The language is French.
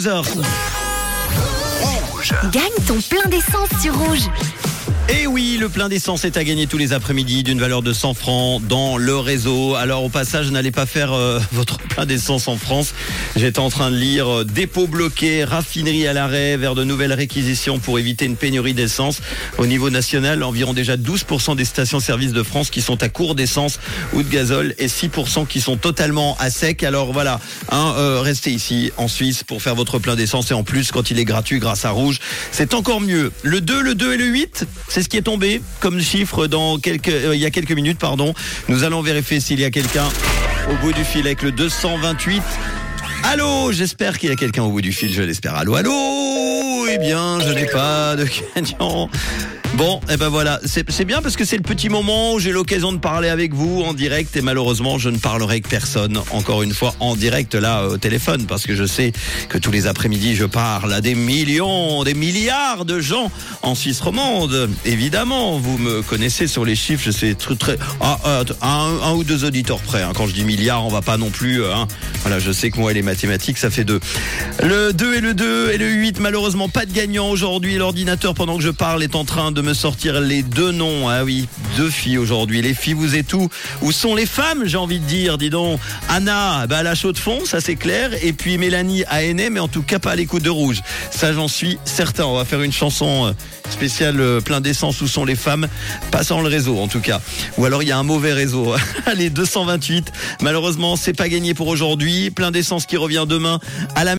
Rouge. Gagne ton plein d'essence sur Rouge. Et oui, le plein d'essence est à gagner tous les après-midi d'une valeur de 100 francs dans le réseau. Alors au passage, n'allez pas faire votre plein d'essence en France. J'étais en train de lire dépôt bloqué, raffinerie à l'arrêt vers de nouvelles réquisitions pour éviter une pénurie d'essence. Au niveau national, environ déjà 12% des stations-service de France qui sont à court d'essence ou de gazole et 6% qui sont totalement à sec. Alors voilà, restez ici en Suisse pour faire votre plein d'essence et en plus quand il est gratuit grâce à Rouge, c'est encore mieux. Le 2 et le 8, c'est ce qui est tombé comme chiffre il y a quelques minutes. Nous allons vérifier s'il y a quelqu'un au bout du fil avec le 228. Allô, j'espère qu'il y a quelqu'un au bout du fil, je l'espère. Allô, eh bien, je n'ai pas de gagnant. Bon, et ben voilà, c'est bien parce que c'est le petit moment où j'ai l'occasion de parler avec vous en direct et malheureusement je ne parlerai avec personne, encore une fois en direct là au téléphone, parce que je sais que tous les après-midi je parle à des millions, des milliards de gens en Suisse romande. Évidemment, vous me connaissez sur les chiffres, je sais un ou deux auditeurs près. Quand je dis milliards, on va pas non plus. Voilà, je sais que moi et les mathématiques ça fait deux. Le 2 et le 2 et le 8, malheureusement pas de gagnant aujourd'hui. L'ordinateur pendant que je parle est en train de me sortir les deux noms. Ah oui, deux filles aujourd'hui. Les filles, vous êtes où ? Où sont les femmes, j'ai envie de dire. Dis donc, Anna, à la chaux de fond, ça c'est clair. Et puis Mélanie à Aînée, mais en tout cas pas à l'écoute de Rouge. Ça, j'en suis certain. On va faire une chanson spéciale plein d'essence. Où sont les femmes ? Pas sans le réseau, en tout cas. Ou alors, il y a un mauvais réseau. Allez, 228. Malheureusement, c'est pas gagné pour aujourd'hui. Plein d'essence qui revient demain à la